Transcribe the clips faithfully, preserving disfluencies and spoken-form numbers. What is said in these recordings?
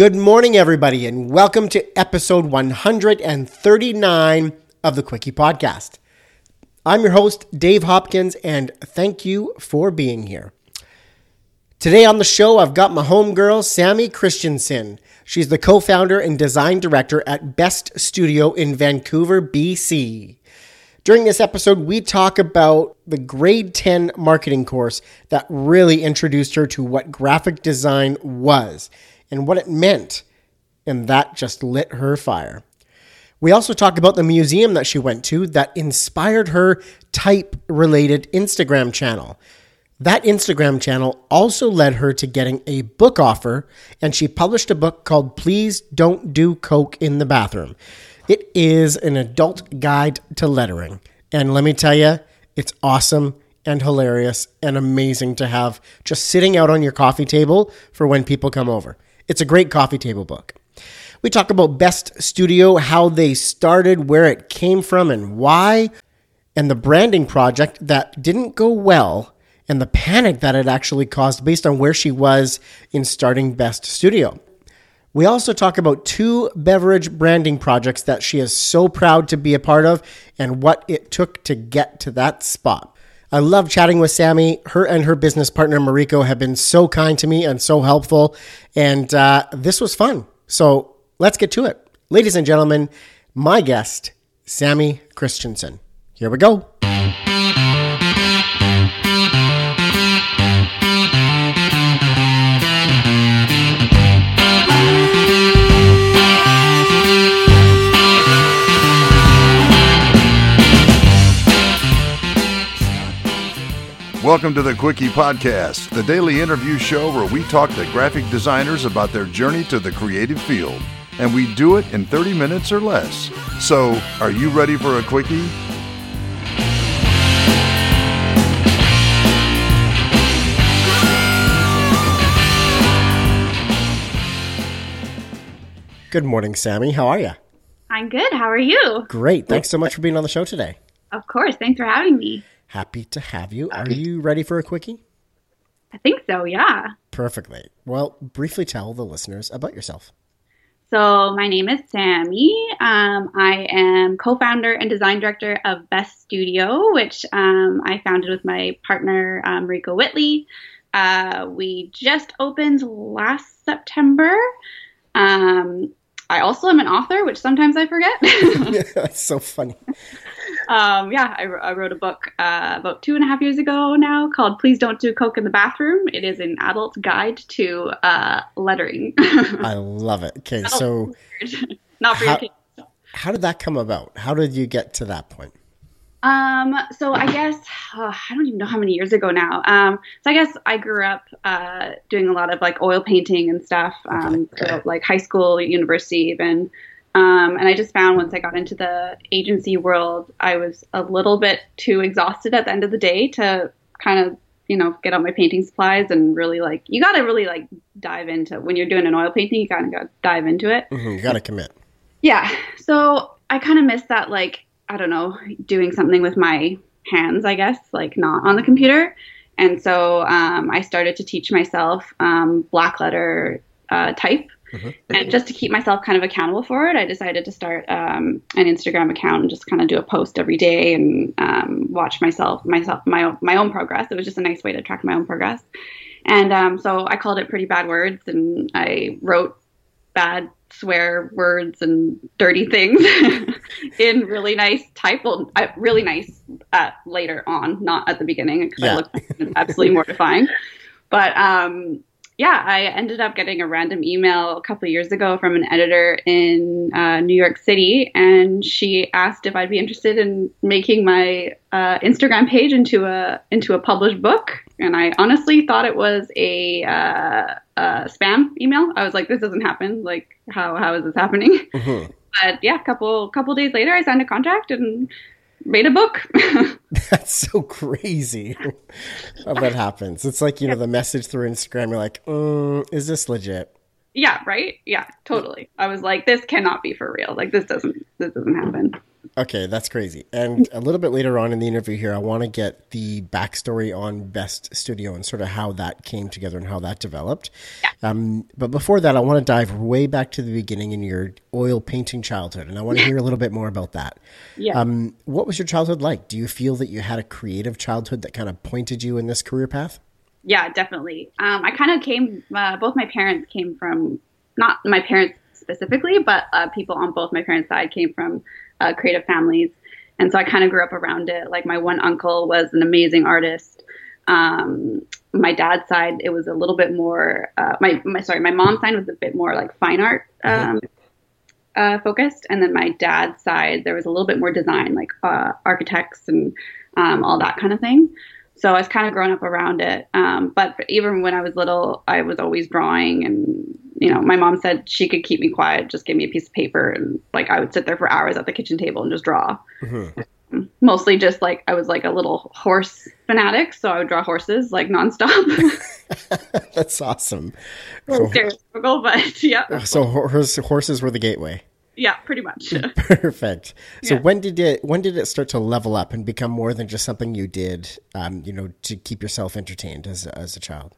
Good morning, everybody, and welcome to episode one thirty-nine of the Quickie Podcast. I'm your host, Dave Hopkins, and thank you for being here. Today on the show, I've got my homegirl, Sami Christianson. She's the co-founder and design director at Best Studio in Vancouver, B C. During this episode, we talk about the grade ten marketing course that really introduced her to what graphic design was and what it meant, and that just lit her fire. We also talk about the museum that she went to that inspired her type-related Instagram channel. That Instagram channel also led her to getting a book offer, and she published a book called Please Don't Do Coke in the Bathroom. It is an adult guide to lettering, and let me tell you, it's awesome and hilarious and amazing to have just sitting out on your coffee table for when people come over. It's a great coffee table book. We talk about Best Studio, how they started, where it came from, and why, and the branding project that didn't go well, and the panic that it actually caused based on where she was in starting Best Studio. We also talk about two beverage branding projects that she is so proud to be a part of and what it took to get to that spot. I love chatting with Sami. Her and her business partner, Mariko, have been so kind to me and so helpful. And uh, this was fun. So let's get to it. Ladies and gentlemen, my guest, Sami Christianson. Here we go. Welcome to the Quickie Podcast, the daily interview show where we talk to graphic designers about their journey to the creative field, and we do it in thirty minutes or less. So, are you ready for a quickie? Good morning, Sami. How are you? I'm good. How are you? Great. Thanks so much for being on the show today. Of course. Thanks for having me. Happy to have you. Are you ready for a quickie? I think so, yeah. Perfectly. Well, briefly tell the listeners about yourself. So my name is Sami. Um, I am co-founder and design director of Best Studio, which um, I founded with my partner, um, Mariko Whitley. Uh, we just opened last September. Um, I also am an author, which sometimes I forget. Yeah, that's so funny. Um, yeah, I, I wrote a book uh, about two and a half years ago now called Please Don't Do Coke in the Bathroom. It is an adult guide to uh, lettering. I love it. Okay, adult so not for how, your kids. So. How did that come about? How did you get to that point? Um, so I guess, oh, I don't even know how many years ago now. Um, so I guess I grew up, uh, doing a lot of like oil painting and stuff, um, okay. so, like high school, university even. Um, and I just found once I got into the agency world, I was a little bit too exhausted at the end of the day to kind of, you know, get out my painting supplies and really like, you gotta really like dive into when you're doing an oil painting, you gotta go dive into it. Mm-hmm, you gotta commit. Yeah. So I kind of missed that, like, I don't know, doing something with my hands, I guess, like not on the computer. And so um, I started to teach myself um, black letter uh, type. Mm-hmm. And just to keep myself kind of accountable for it, I decided to start um, an Instagram account and just kind of do a post every day and um, watch myself, myself, my own, my own progress. It was just a nice way to track my own progress. And um, so I called it Pretty Bad Words, and I wrote bad swear words and dirty things in really nice type. Well, uh, really nice uh, later on, not at the beginning, because yeah. I looked absolutely mortifying. But um, yeah, I ended up getting a random email a couple of years ago from an editor in uh, New York City, and she asked if I'd be interested in making my uh, Instagram page into a into a published book. And I honestly thought it was a uh, uh, spam email. I was like, this doesn't happen. Like, how how is this happening? Mm-hmm. But yeah, a couple couple days later, I signed a contract and made a book. That's so crazy how that happens. It's like, you know, the message through Instagram, you're like, mm, is this legit? Yeah, right? Yeah, totally. I was like, this cannot be for real. Like, this doesn't this doesn't happen. Okay, that's crazy. And a little bit later on in the interview here, I want to get the backstory on Best Studio and sort of how that came together and how that developed. Yeah. Um, but before that, I want to dive way back to the beginning in your oil painting childhood. And I want to hear a little bit more about that. Yeah. Um, what was your childhood like? Do you feel that you had a creative childhood that kind of pointed you in this career path? Yeah, definitely. Um, I kind of came, uh, both my parents came from, not my parents specifically, but uh, people on both my parents' side came from Uh, creative families. And so I kind of grew up around it. Like my one uncle was an amazing artist. Um, my dad's side, it was a little bit more, uh, my, my, sorry, my mom's side was a bit more like fine art um, uh, focused. And then my dad's side, there was a little bit more design, like uh, architects and um, all that kind of thing. So I was kind of growing up around it. Um, but even when I was little, I was always drawing, and you know, my mom said she could keep me quiet, just give me a piece of paper. And like, I would sit there for hours at the kitchen table and just draw. Mm-hmm. Mostly just like, I was like a little horse fanatic. So I would draw horses like nonstop. That's awesome. So, stereotypical, but yeah. So horse, horses were the gateway. Yeah, pretty much. Perfect. So yeah. when did it, when did it start to level up and become more than just something you did, um, you know, to keep yourself entertained as, as a child?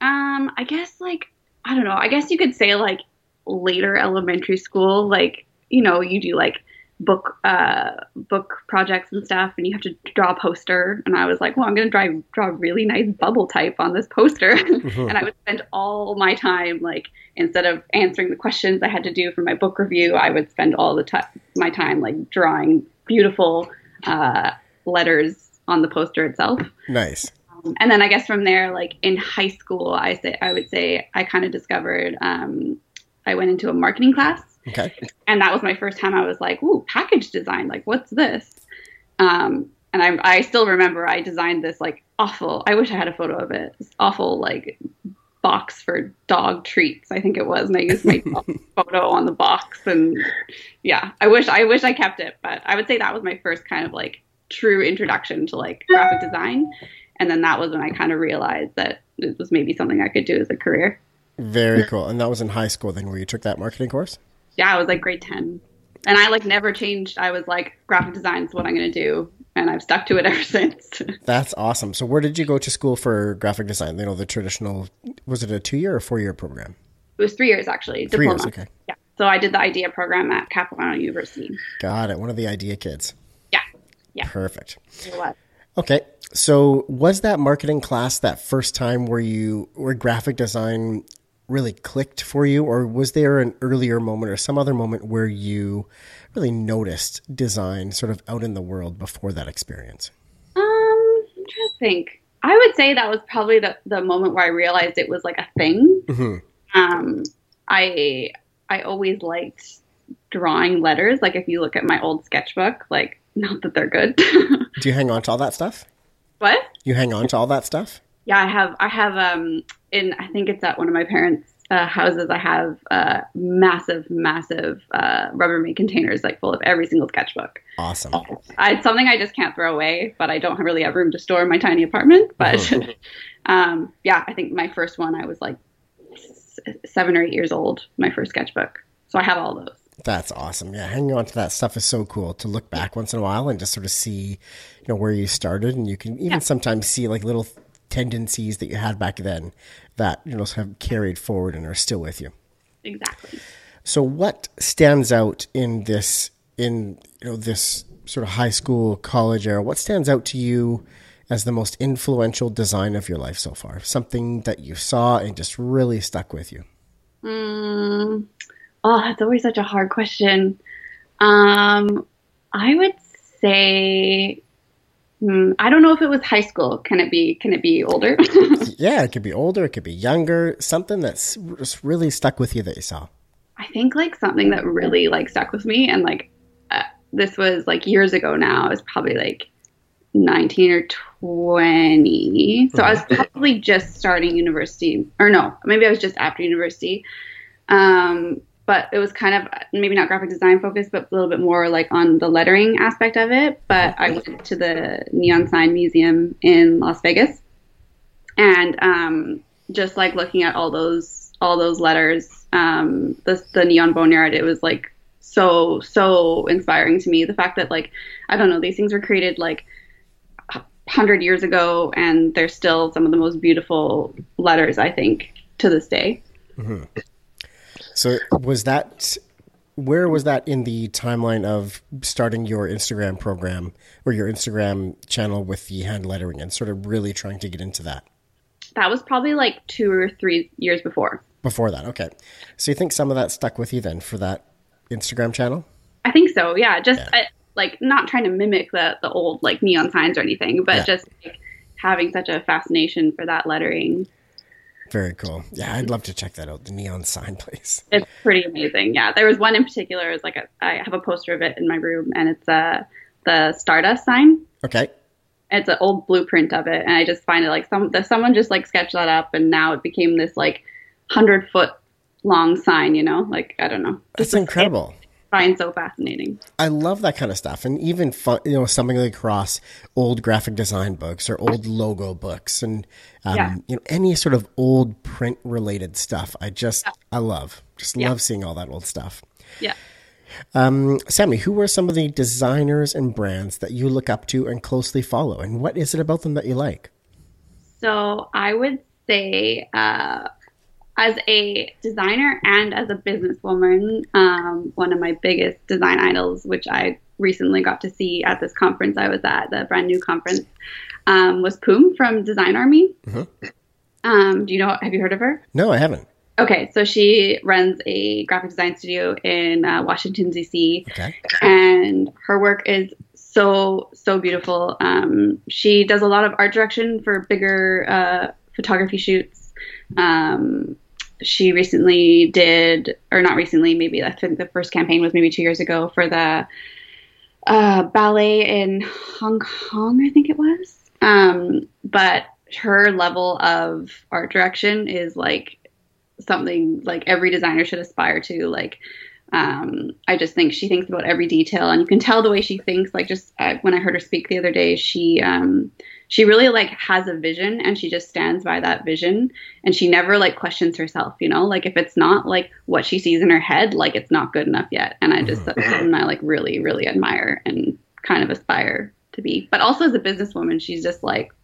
Um, I guess like, I don't know. I guess you could say like later elementary school, like, you know, you do like book, uh, book projects and stuff, and you have to draw a poster. And I was like, well, I'm going to draw, draw really nice bubble type on this poster. Mm-hmm. And I would spend all my time, like, instead of answering the questions I had to do for my book review, I would spend all the time, my time, like drawing beautiful, uh, letters on the poster itself. Nice. And then I guess from there, like in high school, I say I would say I kind of discovered um, I went into a marketing class. Okay. And that was my first time I was like, ooh, package design. Like, what's this? Um, and I, I still remember I designed this like awful, I wish I had a photo of it, this awful like box for dog treats, I think it was. And I used my photo on the box. And yeah, I wish I wish I kept it. But I would say that was my first kind of like true introduction to like graphic design. And then that was when I kind of realized that it was maybe something I could do as a career. Very cool. And that was in high school then, where you took that marketing course? Yeah, I was like grade ten. And I like never changed. I was like, graphic design is what I'm going to do. And I've stuck to it ever since. That's awesome. So where did you go to school for graphic design? You know, the traditional, was it a two-year or four-year program? It was three years, actually. Three diploma. years, okay. Yeah. So I did the IDEA program at Capilano University. Got it. One of the IDEA kids. Yeah. Yeah. Perfect. It was. Okay. So was that marketing class that first time where you, where graphic design really clicked for you, or was there an earlier moment or some other moment where you really noticed design sort of out in the world before that experience? Um, I'm trying to think. I would say that was probably the, the moment where I realized it was like a thing. Mm-hmm. Um, I, I always liked drawing letters. Like if you look at my old sketchbook, like not that they're good. Do you hang on to all that stuff? What? You hang on to all that stuff? Yeah, I have. I have. Um, in I think it's at one of my parents' uh, houses. I have uh, massive, massive uh, Rubbermaid containers, like full of every single sketchbook. Awesome. Uh, I, it's something I just can't throw away, but I don't really have room to store in my tiny apartment. But um, yeah, I think my first one, I was like s- seven or eight years old. My first sketchbook. So I have all those. That's awesome. Yeah, hanging on to that stuff is so cool to look back once in a while and just sort of see, you know, where you started, and you can even yeah. sometimes see like little tendencies that you had back then that, you know, have carried forward and are still with you. Exactly. So what stands out in this, in, you know, this sort of high school, college era, what stands out to you as the most influential design of your life so far? Something that you saw and just really stuck with you? Mm. Oh, that's always such a hard question. Um, I would say, hmm, I don't know if it was high school. Can it be, can it be older? Yeah, it could be older. It could be younger. Something that's just really stuck with you that you saw. I think like something that really like stuck with me. And like, uh, this was like years ago now. I was probably like nineteen or twenty. So I was probably just starting university, or no, maybe I was just after university. Um, But it was kind of maybe not graphic design focused, but a little bit more like on the lettering aspect of it. But I went to the Neon Sign Museum in Las Vegas, and um, just like looking at all those all those letters, um, the the neon boneyard. It was like so, so inspiring to me. The fact that, like, I don't know, these things were created like one hundred years ago, and they're still some of the most beautiful letters, I think, to this day. Mm-hmm. So was that, where was that in the timeline of starting your Instagram program or your Instagram channel with the hand lettering and sort of really trying to get into that? That was probably like two or three years before. Before that, okay. So you think some of that stuck with you then for that Instagram channel? I think so, yeah. Just yeah. I, like not trying to mimic the, the old like neon signs or anything, but yeah. just like, having such a fascination for that lettering. Very cool. Yeah, I'd love to check that out, the neon sign place. It's pretty amazing, yeah. There was one in particular, it's like a, I have a poster of it in my room, and it's uh, the Stardust sign. Okay. It's an old blueprint of it, and I just find it like some someone just like sketched that up, and now it became this like hundred foot long sign. You know, like I don't know. That's just incredible. I find so fascinating. I love that kind of stuff, and even fun, you know, something like across old graphic design books or old logo books, and um, yeah. you know, any sort of old print related stuff. I just yeah. I love just yeah. love seeing all that old stuff. Yeah. Um, Sami, who are some of the designers and brands that you look up to and closely follow, and what is it about them that you like? So I would say uh, as a designer and as a businesswoman, um, one of my biggest design idols, which I recently got to see at this conference I was at, the Brand New Conference, um, was Poom from Design Army. Mm-hmm. Um, do you know, have you heard of her? No, I haven't. Okay, so she runs a graphic design studio in uh, Washington, D C, okay. and her work is so, so beautiful. Um, she does a lot of art direction for bigger uh, photography shoots. Um, she recently did, or not recently, maybe I think the first campaign was maybe two years ago for the uh, ballet in Hong Kong, I think it was. Um, but her level of art direction is like, something like every designer should aspire to. Like, um, I just think she thinks about every detail, and you can tell the way she thinks. Like, just I, when I heard her speak the other day, she um, she really like has a vision, and she just stands by that vision, and she never like questions herself. You know, like if it's not like what she sees in her head, like it's not good enough yet. And I just that's something I like really, really admire and kind of aspire to be. But also as a businesswoman, she's just like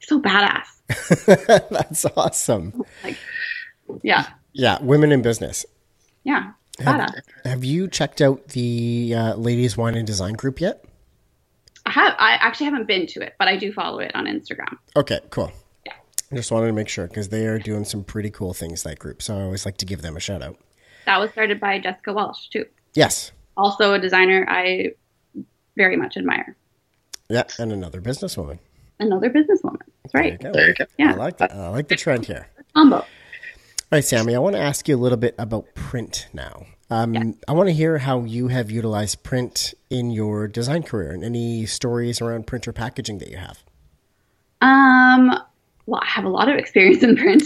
so badass. That's awesome. Like. Yeah. Yeah. Women in business. Yeah. Have, have you checked out the uh, Ladies Wine and Design group yet? I have. I actually haven't been to it, but I do follow it on Instagram. Okay, cool. Yeah. I just wanted to make sure because they are doing some pretty cool things, that group. So I always like to give them a shout out. That was started by Jessica Walsh too. Yes. Also a designer I very much admire. Yeah. And another businesswoman. Another businesswoman. That's right. There you go. There you go. Yeah. I like that. I like the trend here. Combo. All right, Sami, I want to ask you a little bit about print now. Um, yeah. I want to hear how you have utilized print in your design career and any stories around print or packaging that you have. Um, well, I have a lot of experience in print.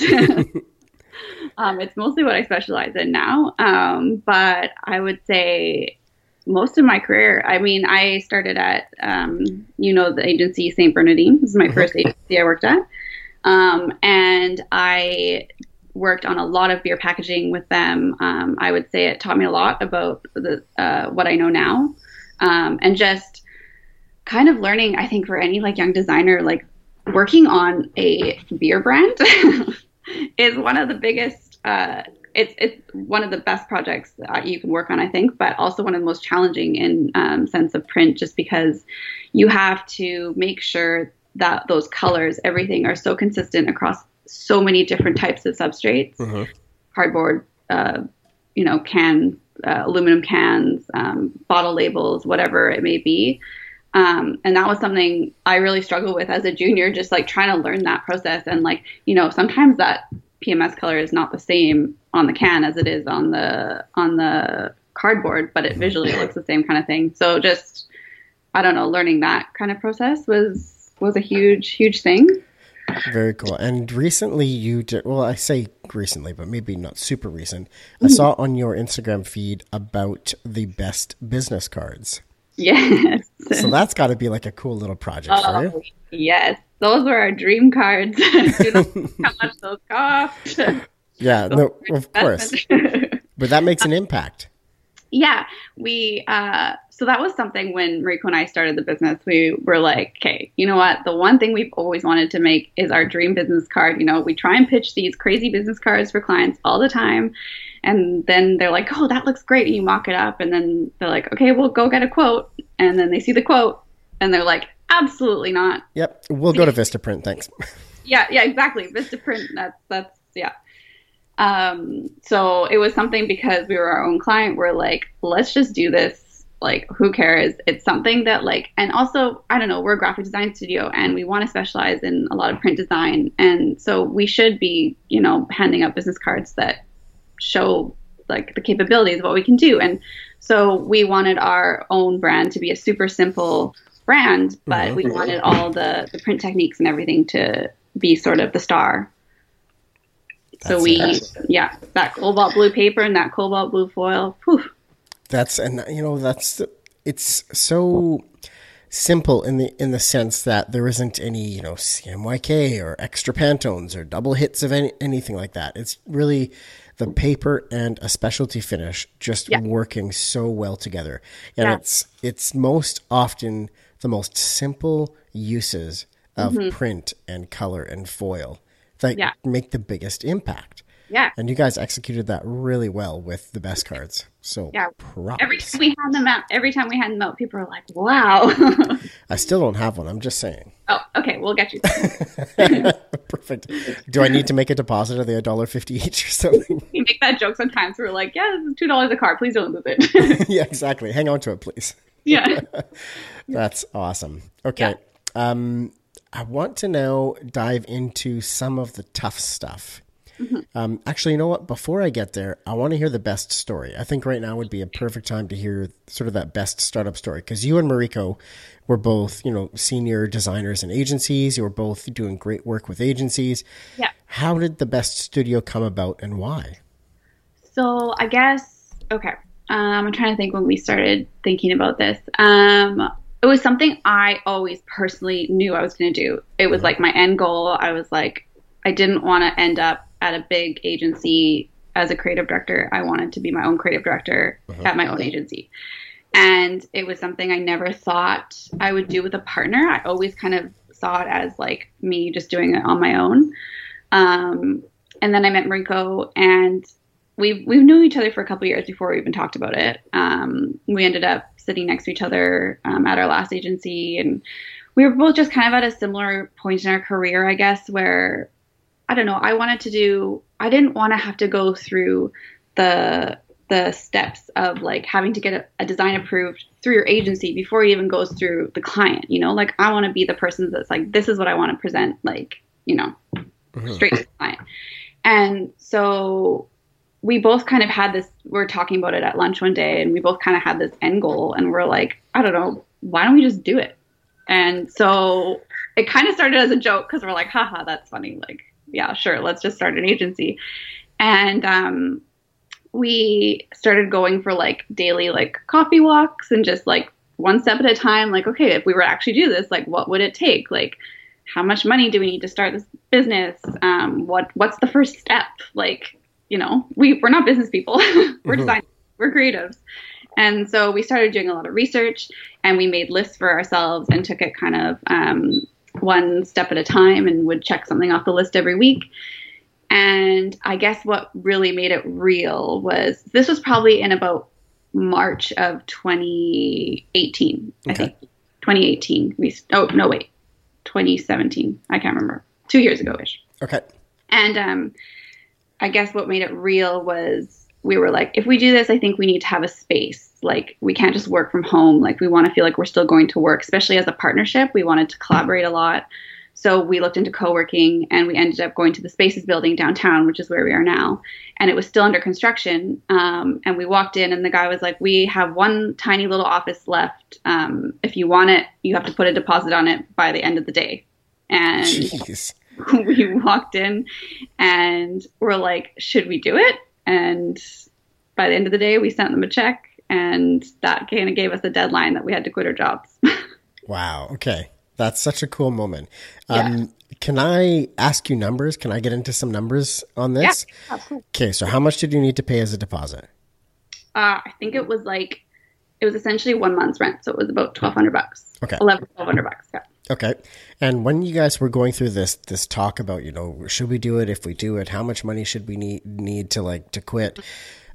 um, it's mostly what I specialize in now. Um, but I would say most of my career, I mean, I started at, um, you know, the agency Saint Bernardine. This is my first agency I worked at. Um, and I... worked on a lot of beer packaging with them. Um, I would say it taught me a lot about the, uh, what I know now, um, and just kind of learning, I think for any like young designer, like working on a beer brand is one of the biggest, uh, it's, it's one of the best projects that you can work on, I think, but also one of the most challenging in um, sense of print, just because you have to make sure that those colors, everything are so consistent across so many different types of substrates, uh-huh. cardboard, uh, you know, can, uh, aluminum cans, um, bottle labels, whatever it may be. Um, and that was something I really struggled with as a junior, just like trying to learn that process. And like, you know, sometimes that P M S color is not the same on the can as it is on the, on the cardboard, but it visually looks the same kind of thing. So just, I don't know, learning that kind of process was, was a huge, huge thing. Very cool. And recently you did, well, I say recently, but maybe not super recent. I saw on your Instagram feed about the best business cards. Yes. So that's got to be like a cool little project oh, for you. Yes. Those were our dream cards. Do you know how much those cost? Yeah, those no, of course. But that makes an impact. Yeah, we, uh, so that was something when Mariko and I started the business, we were like, okay, you know what? The one thing we've always wanted to make is our dream business card. You know, we try and pitch these crazy business cards for clients all the time. And then they're like, oh, that looks great. And you mock it up. And then they're like, okay, we'll go get a quote. And then they see the quote and they're like, absolutely not. Yep. We'll go to Vistaprint. Thanks. Yeah. Yeah, exactly. Vistaprint. That's, that's, yeah. Um, so it was something because we were our own client. We're like, let's just do this. Like, who cares? It's something that like, and also, I don't know, we're a graphic design studio and we want to specialize in a lot of print design. And so we should be, you know, handing out business cards that show like the capabilities of what we can do. And so we wanted our own brand to be a super simple brand, but mm-hmm. we wanted all the, the print techniques and everything to be sort of the star. That's so we, excellent. yeah, that cobalt blue paper and that cobalt blue foil. Whew. That's, and you know, that's, it's so simple in the, in the sense that there isn't any, you know, C M Y K or extra Pantones or double hits of any, anything like that. It's really the paper and a specialty finish just yeah. working so well together. And yeah. it's, it's most often the most simple uses of mm-hmm. print and color and foil that yeah. make the biggest impact. Yeah. And you guys executed that really well with the best cards. So yeah. props. Every time we hand them out, every time we hand them out, people are like, wow. I still don't have one. I'm just saying. Oh, okay. We'll get you. Perfect. Do I need to make a deposit? Are they one dollar fifty each or something? We make that joke sometimes. We're like, yeah, this is two dollars a card. Please don't lose it. Yeah, exactly. Hang on to it, please. Yeah. That's awesome. Okay. Yeah. Um, I want to now dive into some of the tough stuff. Mm-hmm. Um, actually, you know what? Before I get there, I want to hear the best story. I think right now would be a perfect time to hear sort of that best startup story, because you and Mariko were both, you know, senior designers in agencies. You were both doing great work with agencies. Yeah. How did the Best Studio come about and why? So I guess, okay, um, I'm trying to think when we started thinking about this. Um, it was something I always personally knew I was going to do. It was mm-hmm. like my end goal. I was like, I didn't want to end up at a big agency as a creative director. I wanted to be my own creative director uh-huh. at my own agency. And it was something I never thought I would do with a partner. I always kind of saw it as like me just doing it on my own. Um, and then I met Mariko, and we we knew each other for a couple of years before we even talked about it. Um, we ended up sitting next to each other um, at our last agency. And we were both just kind of at a similar point in our career, I guess, where I don't know, I wanted to do, I didn't want to have to go through the the steps of like having to get a, a design approved through your agency before it even goes through the client, you know, like I want to be the person that's like, this is what I want to present, like, you know, mm-hmm. straight to the client. And so we both kind of had this, we were talking about it at lunch one day, and we both kind of had this end goal, and we're like, I don't know, why don't we just do it? And so it kind of started as a joke, because we're like, haha, that's funny, like, yeah, sure, let's just start an agency. And um, we started going for like daily like coffee walks and just like one step at a time. Like, okay, if we were to actually do this, like what would it take? Like how much money do we need to start this business? Um, what what's the first step? Like, you know, we, we're not business people. We're mm-hmm. designers. We're creatives. And so we started doing a lot of research, and we made lists for ourselves and took it kind of um, – one step at a time, and would check something off the list every week. And I guess what really made it real was, this was probably in about March of twenty eighteen, okay. I think twenty eighteen. We, oh no, wait, twenty seventeen. I can't remember. Two years ago-ish. Okay. And um, I guess what made it real was, we were like, if we do this, I think we need to have a space. Like, we can't just work from home. Like, we want to feel like we're still going to work, especially as a partnership. We wanted to collaborate a lot. So we looked into co-working, and we ended up going to the Spaces Building downtown, which is where we are now. And it was still under construction. Um, and we walked in, and the guy was like, we have one tiny little office left. Um, if you want it, you have to put a deposit on it by the end of the day. And Jeez. We walked in, and we're like, should we do it? And by the end of the day, we sent them a check. And that kind of gave us a deadline that we had to quit our jobs. Wow. Okay. That's such a cool moment. Um, yeah. Can I ask you numbers? Can I get into some numbers on this? Yeah, absolutely. Okay. So how much did you need to pay as a deposit? uh, I think it was like, it was essentially one month's rent. So it was about twelve hundred bucks. Okay. eleven, twelve hundred bucks. Yeah. Okay. And when you guys were going through this, this talk about, you know, should we do it? If we do it, how much money should we need, need to like, to quit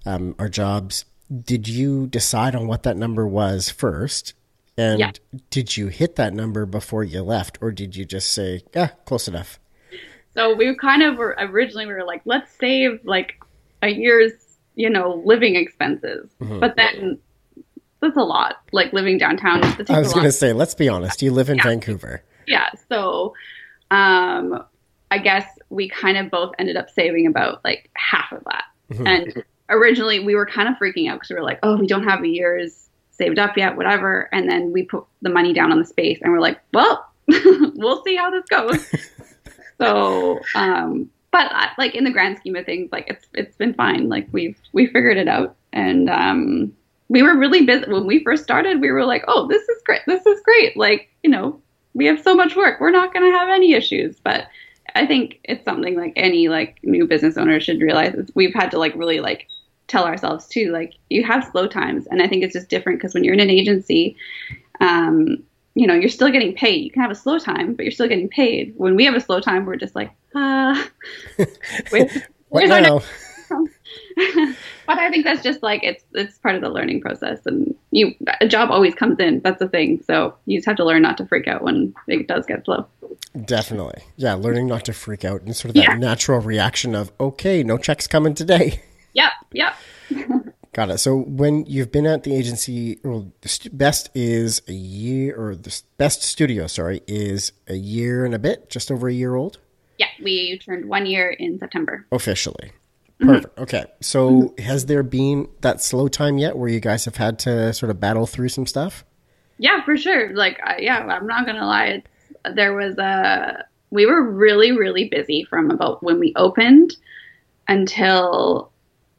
um, our jobs? Did you decide on what that number was first? And yeah. Did you hit that number before you left? Or did you just say, yeah, close enough? So we kind of were originally, we were like, let's save like a year's, you know, living expenses. Mm-hmm. But then that's a lot, like living downtown. I was going to say, let's be honest, you live in yeah. Vancouver. Yeah. So um, I guess we kind of both ended up saving about like half of that. Mm-hmm. And originally we were kind of freaking out because we were like, oh, we don't have a year's saved up yet, whatever. And then we put the money down on the space and we're like, well, we'll see how this goes. So, um, but like in the grand scheme of things, like it's, it's been fine. Like we've, we figured it out. And, um, we were really busy when we first started. We were like, oh, this is great. This is great. Like, you know, we have so much work. We're not going to have any issues. But I think it's something like any like new business owner should realize is we've had to like really like tell ourselves too, like you have slow times. And I think it's just different because when you're in an agency, um, you know, you're still getting paid. You can have a slow time, but you're still getting paid. When we have a slow time, we're just like, uh, where's, where's our next? But I think that's just like, it's, it's part of the learning process and you, a job always comes in. That's the thing. So you just have to learn not to freak out when it does get slow. Definitely. Yeah. Learning not to freak out and sort of that yeah. natural reaction of, okay, no checks coming today. Yep. Yep. Got it. So when you've been at the agency, well, the best is a year, or the best studio, sorry, is a year and a bit, just over a year old? Yeah, we turned one year in September. Officially. Perfect. Mm-hmm. Okay. So mm-hmm. has there been that slow time yet where you guys have had to sort of battle through some stuff? Yeah, for sure. Like, uh, yeah, I'm not going to lie. It's, there was a, we were really, really busy from about when we opened until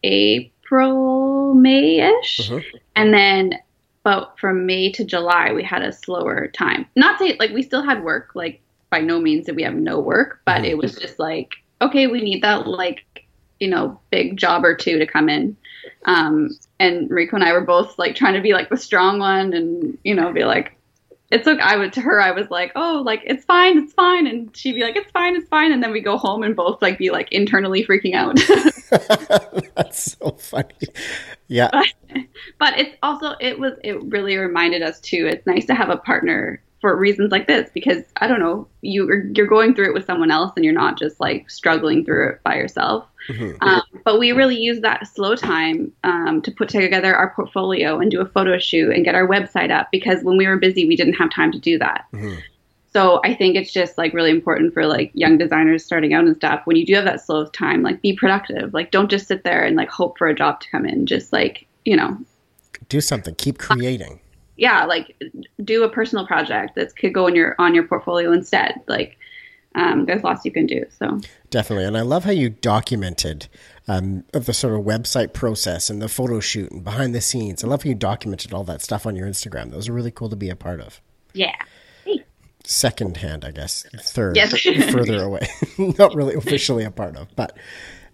April. April, May-ish. Mm-hmm. And then, but from May to July, we had a slower time. Not to, like, we still had work, like, by no means did we have no work, but mm-hmm. it was just like, okay, we need that, like, you know, big job or two to come in. Um, and Mariko and I were both, like, trying to be, like, the strong one and, you know, be like, it's okay. I would, to her, I was like, oh, like, it's fine, it's fine. And she'd be like, it's fine, it's fine. And then we go home and both, like, be, like, internally freaking out. That's so funny. Yeah. But, but it's also, it was, it really reminded us too, it's nice to have a partner for reasons like this, because I don't know, you're, you're going through it with someone else and you're not just like struggling through it by yourself. Mm-hmm. Um, but we really used that slow time um, to put together our portfolio and do a photo shoot and get our website up, because when we were busy, we didn't have time to do that. Mm-hmm. So I think it's just like really important for like young designers starting out and stuff. When you do have that slow time, like be productive, like don't just sit there and like hope for a job to come in. Just like, you know, do something, keep creating. Yeah. Like do a personal project that could go in your, on your portfolio instead. Like um, there's lots you can do. So definitely. And I love how you documented um, the sort of website process and the photo shoot and behind the scenes. I love how you documented all that stuff on your Instagram. That was really cool to be a part of. Yeah. Secondhand, I guess, third, yes. Further away, not really officially a part of, but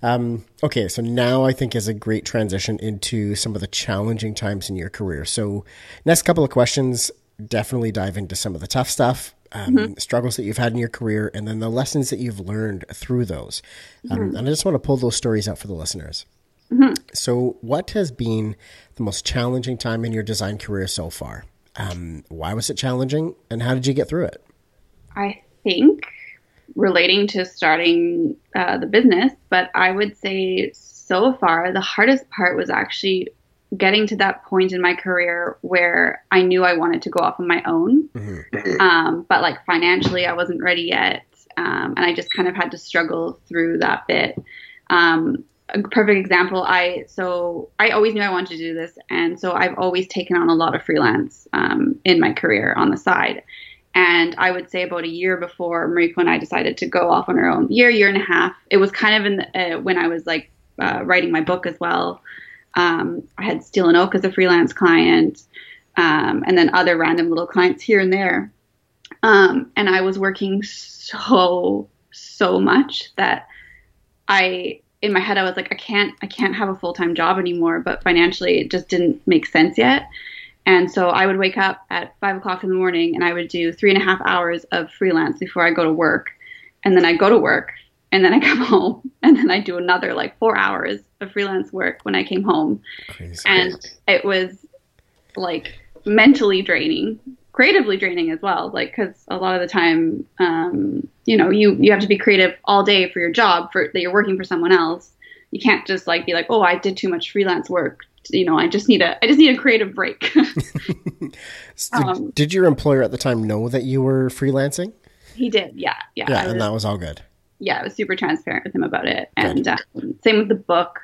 um, okay. So now I think is a great transition into some of the challenging times in your career. So next couple of questions, definitely dive into some of the tough stuff, um, mm-hmm. struggles that you've had in your career, and then the lessons that you've learned through those. Um, mm-hmm. And I just want to pull those stories out for the listeners. Mm-hmm. So what has been the most challenging time in your design career so far? Um, why was it challenging and how did you get through it? I think relating to starting uh, the business, but I would say so far, the hardest part was actually getting to that point in my career where I knew I wanted to go off on my own. Mm-hmm. Um, but like financially I wasn't ready yet. Um, and I just kind of had to struggle through that bit. Um, A perfect example, I so I always knew I wanted to do this, and so I've always taken on a lot of freelance um, in my career on the side. And I would say about a year before Mariko and I decided to go off on our own, year, year and a half. It was kind of in the, uh, when I was like uh, writing my book as well. Um, I had Steel and Oak as a freelance client, um, and then other random little clients here and there. Um, and I was working so so much that I. in my head, I was like, I can't, I can't have a full-time job anymore, but financially it just didn't make sense yet. And so I would wake up at five o'clock in the morning and I would do three and a half hours of freelance before I go to work. And then I go to work and then I come home and then I do another like four hours of freelance work when I came home. Crazy. And it was like mentally draining, creatively draining as well. Like, cause a lot of the time, um, you know, you, you have to be creative all day for your job for that. You're working for someone else. You can't just like be like, oh, I did too much freelance work. You know, I just need a, I just need a creative break. um, did your employer at the time know that you were freelancing? He did. Yeah. Yeah. yeah was, and that was all good. Yeah. I was super transparent with him about it. Good. And uh, same with the book.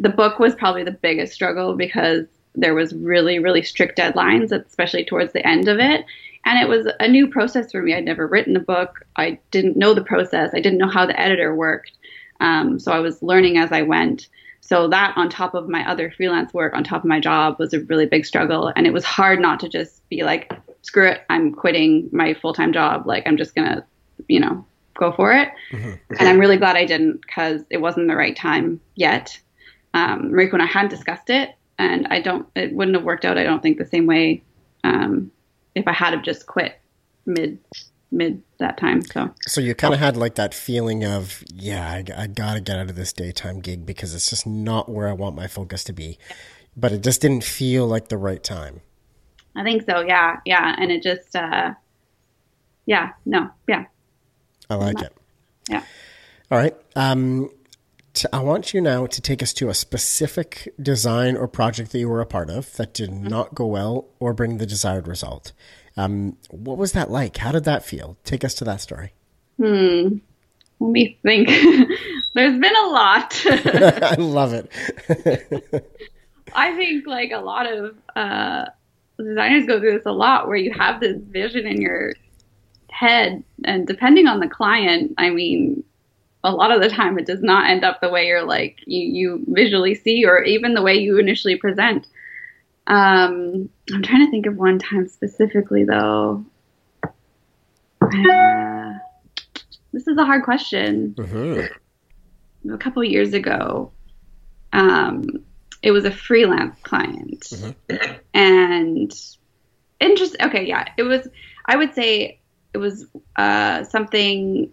The book was probably the biggest struggle because there was really, really strict deadlines, especially towards the end of it. And it was a new process for me. I'd never written a book. I didn't know the process. I didn't know how the editor worked. Um, so I was learning as I went. So that on top of my other freelance work, on top of my job, was a really big struggle. And it was hard not to just be like, screw it, I'm quitting my full-time job. Like, I'm just going to, you know, go for it. Mm-hmm. And I'm really glad I didn't, because it wasn't the right time yet. Um, Mariko and I hadn't discussed it. And I don't, it wouldn't have worked out, I don't think, the same way um, if I had have just quit mid, mid that time. So so you kind of had like that feeling of, yeah, I, I got to get out of this daytime gig because it's just not where I want my focus to be. But it just didn't feel like the right time. I think so. Yeah. Yeah. And it just, uh, yeah, no. Yeah. I like it. Yeah. All right. Um I want you now to take us to a specific design or project that you were a part of that did not go well or bring the desired result. Um, what was that like? How did that feel? Take us to that story. Hmm. Let me think. There's been a lot. I love it. I think like a lot of uh, designers go through this a lot, where you have this vision in your head, and depending on the client, I mean, a lot of the time it does not end up the way you're like, you, you visually see, or even the way you initially present. Um, I'm trying to think of one time specifically though. Uh, this is a hard question. Mm-hmm. A couple years ago, um, it was a freelance client. Mm-hmm. And interest. Okay. Yeah. It was, I would say it was, uh, something,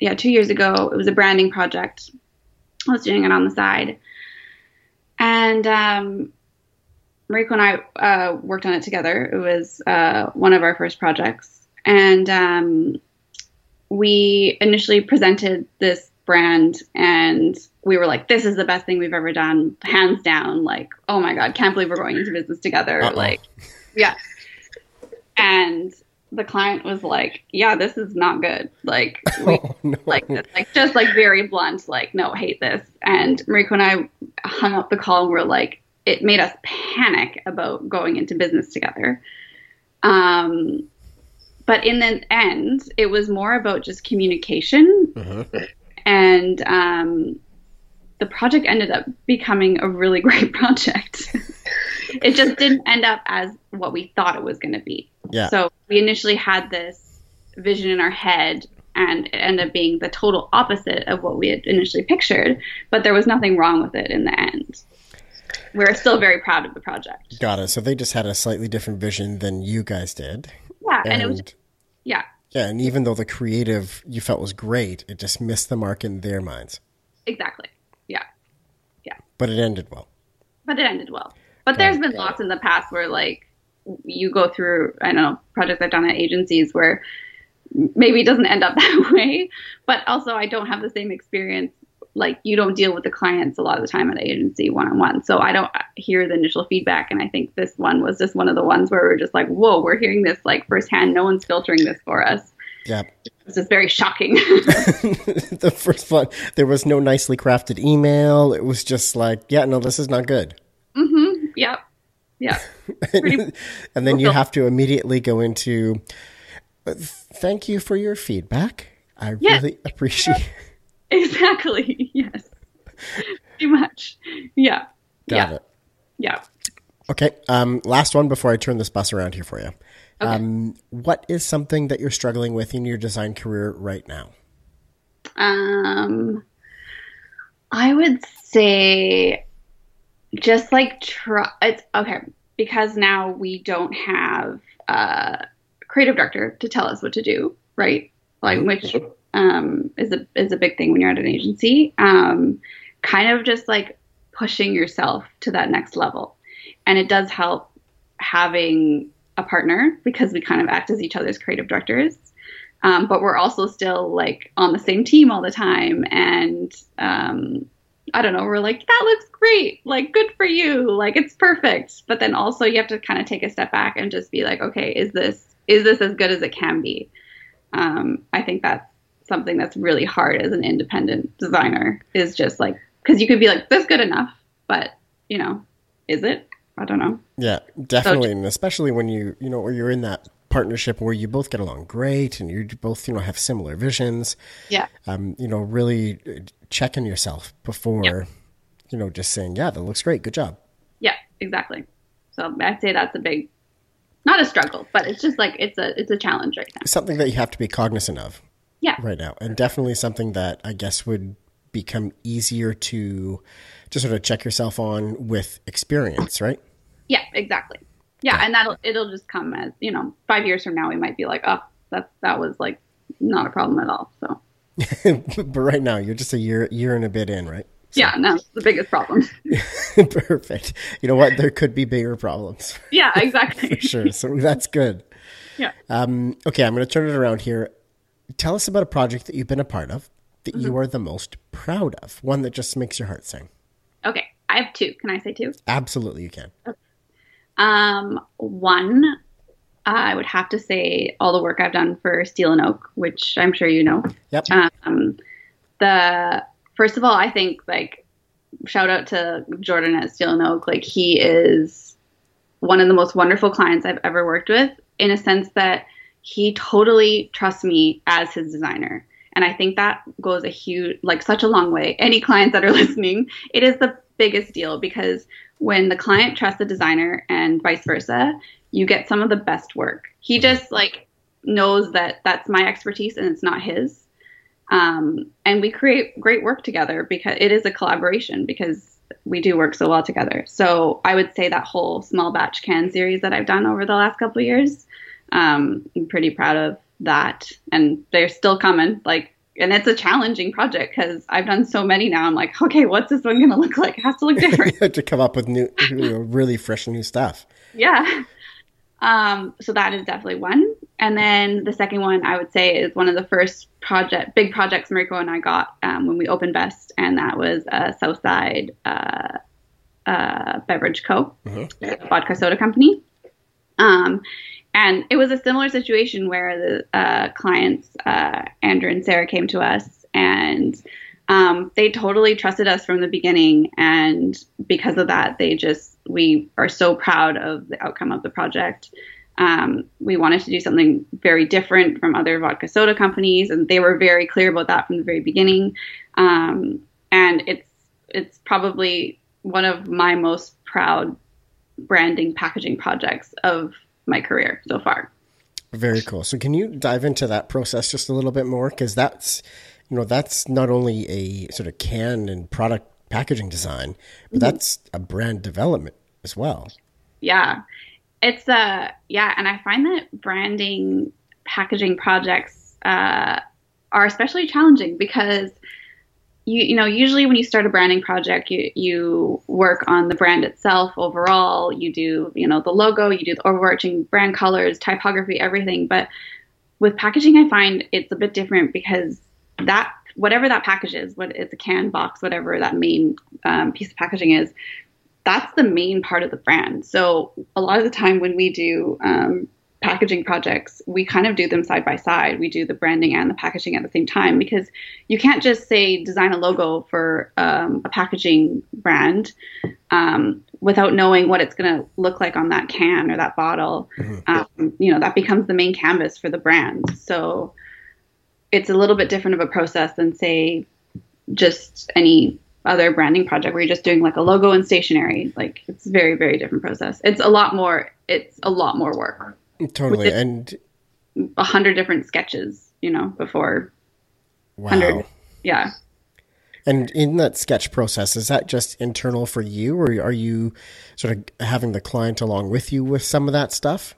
yeah, two years ago, it was a branding project. I was doing it on the side. And um, Mariko and I uh, worked on it together. It was uh, one of our first projects. And um, we initially presented this brand, and we were like, this is the best thing we've ever done, hands down. Like, oh my God, can't believe we're going into business together. Uh-oh. Like, yeah. And the client was like, yeah, this is not good. Like, we, oh, no. like, this. like, just like very blunt, like, no, hate this. And Mariko and I hung up the call and we're like, it made us panic about going into business together. Um, but in the end, it was more about just communication. Uh-huh. And um, the project ended up becoming a really great project. It just didn't end up as what we thought it was going to be. Yeah. So we initially had this vision in our head, and it ended up being the total opposite of what we had initially pictured, but there was nothing wrong with it in the end. We're still very proud of the project. Got it. So they just had a slightly different vision than you guys did. Yeah. And, and it was, just, yeah. Yeah. And even though the creative you felt was great, it just missed the mark in their minds. Exactly. Yeah. Yeah. But it ended well. But it ended well. But there's been lots in the past where, like, you go through, I don't know, projects I've done at agencies where maybe it doesn't end up that way. But also I don't have the same experience. Like, you don't deal with the clients a lot of the time at an agency one-on-one. So I don't hear the initial feedback. And I think this one was just one of the ones where we're just like, whoa, we're hearing this, like, firsthand. No one's filtering this for us. Yeah. This is very shocking. The first one, there was no nicely crafted email. It was just like, yeah, no, this is not good. Mm-hmm. Yep. Yeah. Pretty- and then you have to immediately go into, thank you for your feedback. I yes. really appreciate it. Exactly. Yes. Too much. Yeah. Got yeah. it. Yeah. Okay. Um, last one before I turn this bus around here for you. Okay. Um, what is something that you're struggling with in your design career right now? Um, I would say just like try it's okay, because now we don't have a creative director to tell us what to do, right? Like, which um, is a is a big thing when you're at an agency. Um, kind of just like pushing yourself to that next level. And it does help having a partner, because we kind of act as each other's creative directors. Um, but we're also still like on the same team all the time. And um, I don't know, we're like, that looks great. Like, good for you. Like, it's perfect. But then also you have to kind of take a step back and just be like, okay, is this, is this as good as it can be? Um, I think that's something that's really hard as an independent designer, is just like, because you could be like, this good enough, but you know, is it? I don't know. Yeah, definitely. So, and especially when you, you know, or you're in that partnership where you both get along great and you both, you know, have similar visions. Yeah. Um, you know, really checking yourself before, yeah. you know, just saying, yeah, that looks great. Good job. Yeah, exactly. So I'd say that's a big, not a struggle, but it's just like, it's a, it's a challenge right now. Something that you have to be cognizant of. Yeah. Right now. And definitely something that I guess would become easier to just sort of check yourself on with experience, right? Yeah, exactly. Yeah, yeah. And that'll, it'll just come as, you know, five years from now, we might be like, oh, that, that was like not a problem at all. So, but right now you're just a year, year and a bit in, right? So. Yeah, no, it's the biggest problem. Perfect. You know what? There could be bigger problems. Yeah, exactly. For sure. So that's good. Yeah. Um, okay. I'm going to turn it around here. Tell us about a project that you've been a part of that mm-hmm. you are the most proud of. One that just makes your heart sing. Okay. I have two. Can I say two? Absolutely. You can. Okay. Um, one, uh, I would have to say all the work I've done for Steel and Oak, which I'm sure you know. Yep. Um, the, First of all, I think, like, shout out to Jordan at Steel and Oak. Like, he is one of the most wonderful clients I've ever worked with, in a sense that he totally trusts me as his designer. And I think that goes a huge, like, such a long way. Any clients that are listening, it is the biggest deal, because when the client trusts the designer and vice versa, you get some of the best work. He just, like, knows that that's my expertise and it's not his. Um, and we create great work together, because it is a collaboration, because we do work so well together. So I would say that whole small batch can series that I've done over the last couple of years, um, I'm pretty proud of that. And they're still coming, like, and it's a challenging project because I've done so many now. I'm like, okay, what's this one going to look like? It has to look different. You have to come up with new, you know, really fresh and new stuff. Yeah. Um, so that is definitely one. And then the second one I would say is one of the first project, big projects Mariko and I got um, when we opened Best, and that was a Southside uh, uh, Beverage Co., mm-hmm. vodka soda company. Um, and it was a similar situation where the uh, clients, uh, Andrew and Sarah, came to us, and um, they totally trusted us from the beginning. And because of that, they just, we are so proud of the outcome of the project. Um, we wanted to do something very different from other vodka soda companies, and they were very clear about that from the very beginning. Um, and it's it's probably one of my most proud branding packaging projects of my career so far. Very cool. So can you dive into that process just a little bit more? Because that's, you know, that's not only a sort of can and product packaging design, but mm-hmm. that's a brand development as well. Yeah. It's a, uh, yeah, and I find that branding packaging projects uh, are especially challenging, because, you you know, usually when you start a branding project, you, you work on the brand itself overall. You do, you know, the logo, you do the overarching brand colors, typography, everything. But with packaging, I find it's a bit different, because that, whatever that package is, what it's a can, box, whatever that main um, piece of packaging is, that's the main part of the brand. So a lot of the time when we do um, packaging projects, we kind of do them side by side. We do the branding and the packaging at the same time, because you can't just say design a logo for um, a packaging brand um, without knowing what it's going to look like on that can or that bottle. Mm-hmm. Um, you know, that becomes the main canvas for the brand. So it's a little bit different of a process than, say, just any other branding project where you're just doing like a logo and stationery. Like, it's very, very different process. It's a lot more, it's a lot more work. Totally. And a hundred different sketches, you know, before. Wow. Yeah. And in that sketch process, is that just internal for you, or are you sort of having the client along with you with some of that stuff?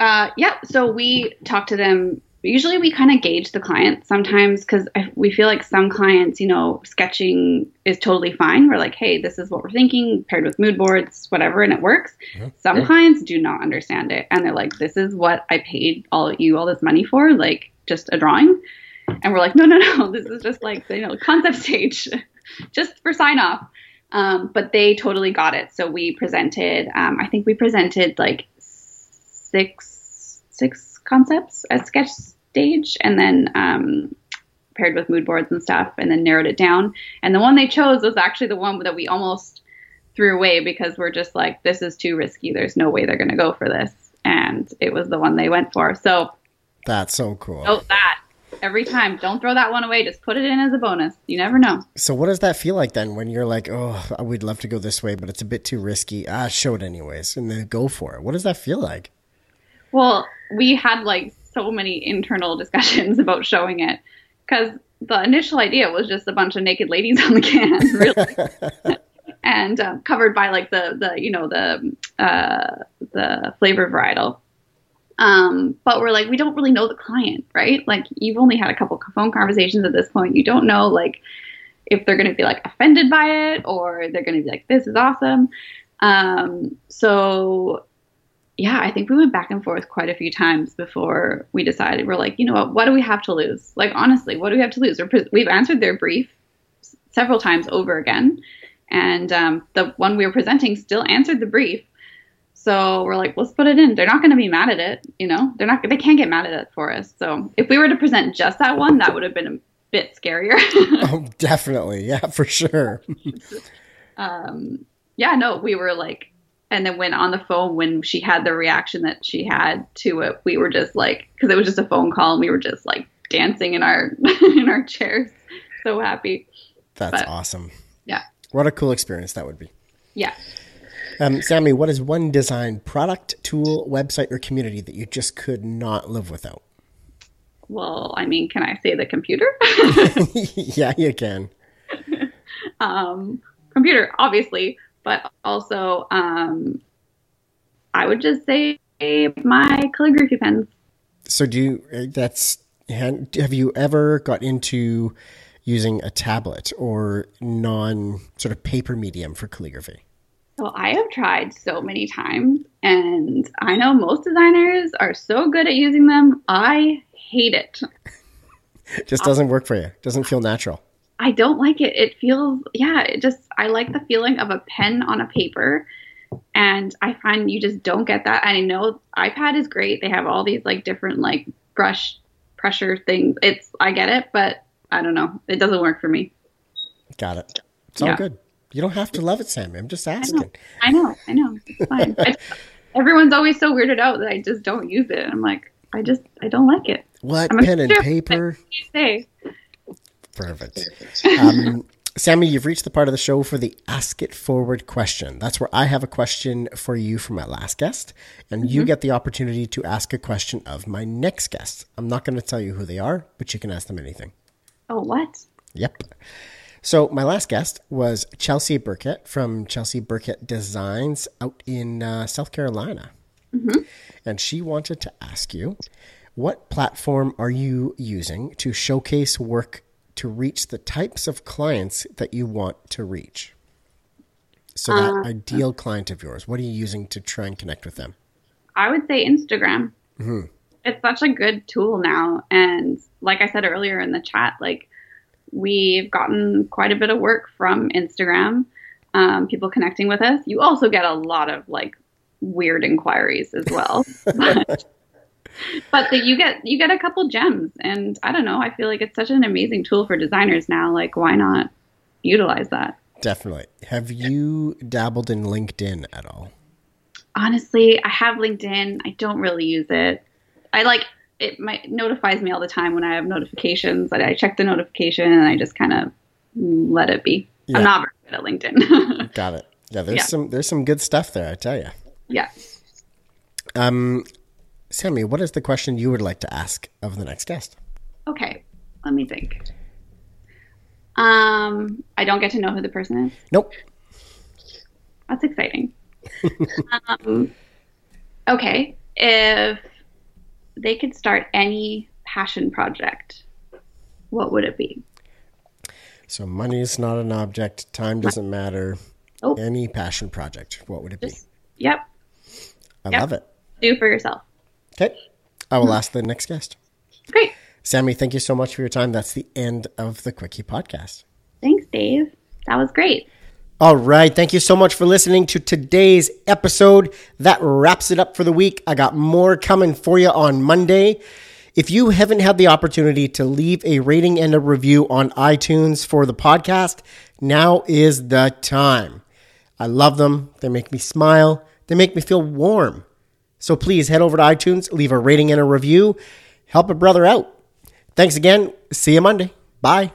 Uh, yeah. So we talk to them. Usually we kind of gauge the client sometimes, because we feel like some clients, you know, sketching is totally fine. We're like, hey, this is what we're thinking, paired with mood boards, whatever, and it works. Okay. Some clients do not understand it. And they're like, this is what I paid all you all this money for, like just a drawing. And we're like, no, no, no, this is just like, you know, concept stage, just for sign off. Um, but they totally got it. So we presented, um, I think we presented like six, six concepts at sketch stage, and then um, paired with mood boards and stuff, and then narrowed it down. And the one they chose was actually the one that we almost threw away, because we're just like, this is too risky. There's no way they're going to go for this. And it was the one they went for. So that's so cool. Oh, that. Every time. Don't throw that one away. Just put it in as a bonus. You never know. So what does that feel like then when you're like, oh, we'd love to go this way, but it's a bit too risky. Ah, show it anyways. And then go for it. What does that feel like? Well, we had like so many internal discussions about showing it, because the initial idea was just a bunch of naked ladies on the can, really. And um, covered by like the, the you know, the, uh, the flavor varietal. Um, but we're like, we don't really know the client, right? Like, you've only had a couple phone conversations at this point. You don't know, like, if they're going to be like offended by it, or they're going to be like, this is awesome. Um, so yeah, I think we went back and forth quite a few times before we decided. We're like, you know what, what do we have to lose? Like, honestly, what do we have to lose? We're pre- we've answered their brief several times over again. And, um, the one we were presenting still answered the brief. So we're like, let's put it in. They're not going to be mad at it. You know, they're not, they can't get mad at it for us. So if we were to present just that one, that would have been a bit scarier. Oh, definitely. Yeah, for sure. um, yeah, no, we were like, and then when on the phone, when she had the reaction that she had to it, we were just like, cause it was just a phone call, and we were just like dancing in our, in our chairs. So happy. That's but, awesome. Yeah. What a cool experience that would be. Yeah. Um, Sami, what is one design product, tool, website, or community that you just could not live without? Well, I mean, can I say the computer? Yeah, you can. Um, computer, obviously, but also um, I would just say my calligraphy pens. So do you, that's, have you ever got into using a tablet or non sort of paper medium for calligraphy? So I have tried so many times, and I know most designers are so good at using them. I hate it. Just doesn't I, work for you. Doesn't feel natural. I don't like it. It feels, yeah, it just, I like the feeling of a pen on a paper, and I find you just don't get that. And I know iPad is great. They have all these like different like brush pressure things. It's, I get it, but I don't know. It doesn't work for me. Got it. It's all yeah. good. You don't have to love it, Sami. I'm just asking. I know. I know. I know. It's fine. I, everyone's always so weirded out that I just don't use it. I'm like, I just, I don't like it. What? I'm pen and paper? Say. Perfect. Um, Sami, you've reached the part of the show for the Ask It Forward question. That's where I have a question for you from my last guest, and mm-hmm. you get the opportunity to ask a question of my next guest. I'm not going to tell you who they are, but you can ask them anything. Oh, what? Yep. So my last guest was Chelsea Burkett from Chelsea Burkett Designs out in uh, South Carolina. Mm-hmm. And she wanted to ask you, what platform are you using to showcase work to reach the types of clients that you want to reach? So that uh, ideal client of yours, what are you using to try and connect with them? I would say Instagram. Mm-hmm. It's such a good tool now. And like I said earlier in the chat, like, we've gotten quite a bit of work from Instagram, um, people connecting with us. You also get a lot of like weird inquiries as well, but, but the, you get, you get a couple gems, and I don't know. I feel like it's such an amazing tool for designers now. Like, why not utilize that? Definitely. Have you dabbled in LinkedIn at all? Honestly, I have LinkedIn. I don't really use it. I like It might, notifies me all the time when I have notifications, but I check the notification and I just kind of let it be. Yeah. I'm not very good at LinkedIn. Got it. Yeah, there's yeah. some there's some good stuff there, I tell you. Yeah. Um, Sami, what is the question you would like to ask of the next guest? Okay, let me think. Um, I don't get to know who the person is. Nope. That's exciting. um, okay. If they could start any passion project, what would it be? So money is not an object. Time doesn't matter. Nope. Any passion project, what would it Just, be? Yep. I yep. love it. Do for yourself. Okay. I will mm-hmm. ask the next guest. Great. Sami, thank you so much for your time. That's the end of the Quickie Podcast. Thanks, Dave. That was great. All right. Thank you so much for listening to today's episode. That wraps it up for the week. I got more coming for you on Monday. If you haven't had the opportunity to leave a rating and a review on iTunes for the podcast, now is the time. I love them. They make me smile. They make me feel warm. So please head over to iTunes, leave a rating and a review. Help a brother out. Thanks again. See you Monday. Bye.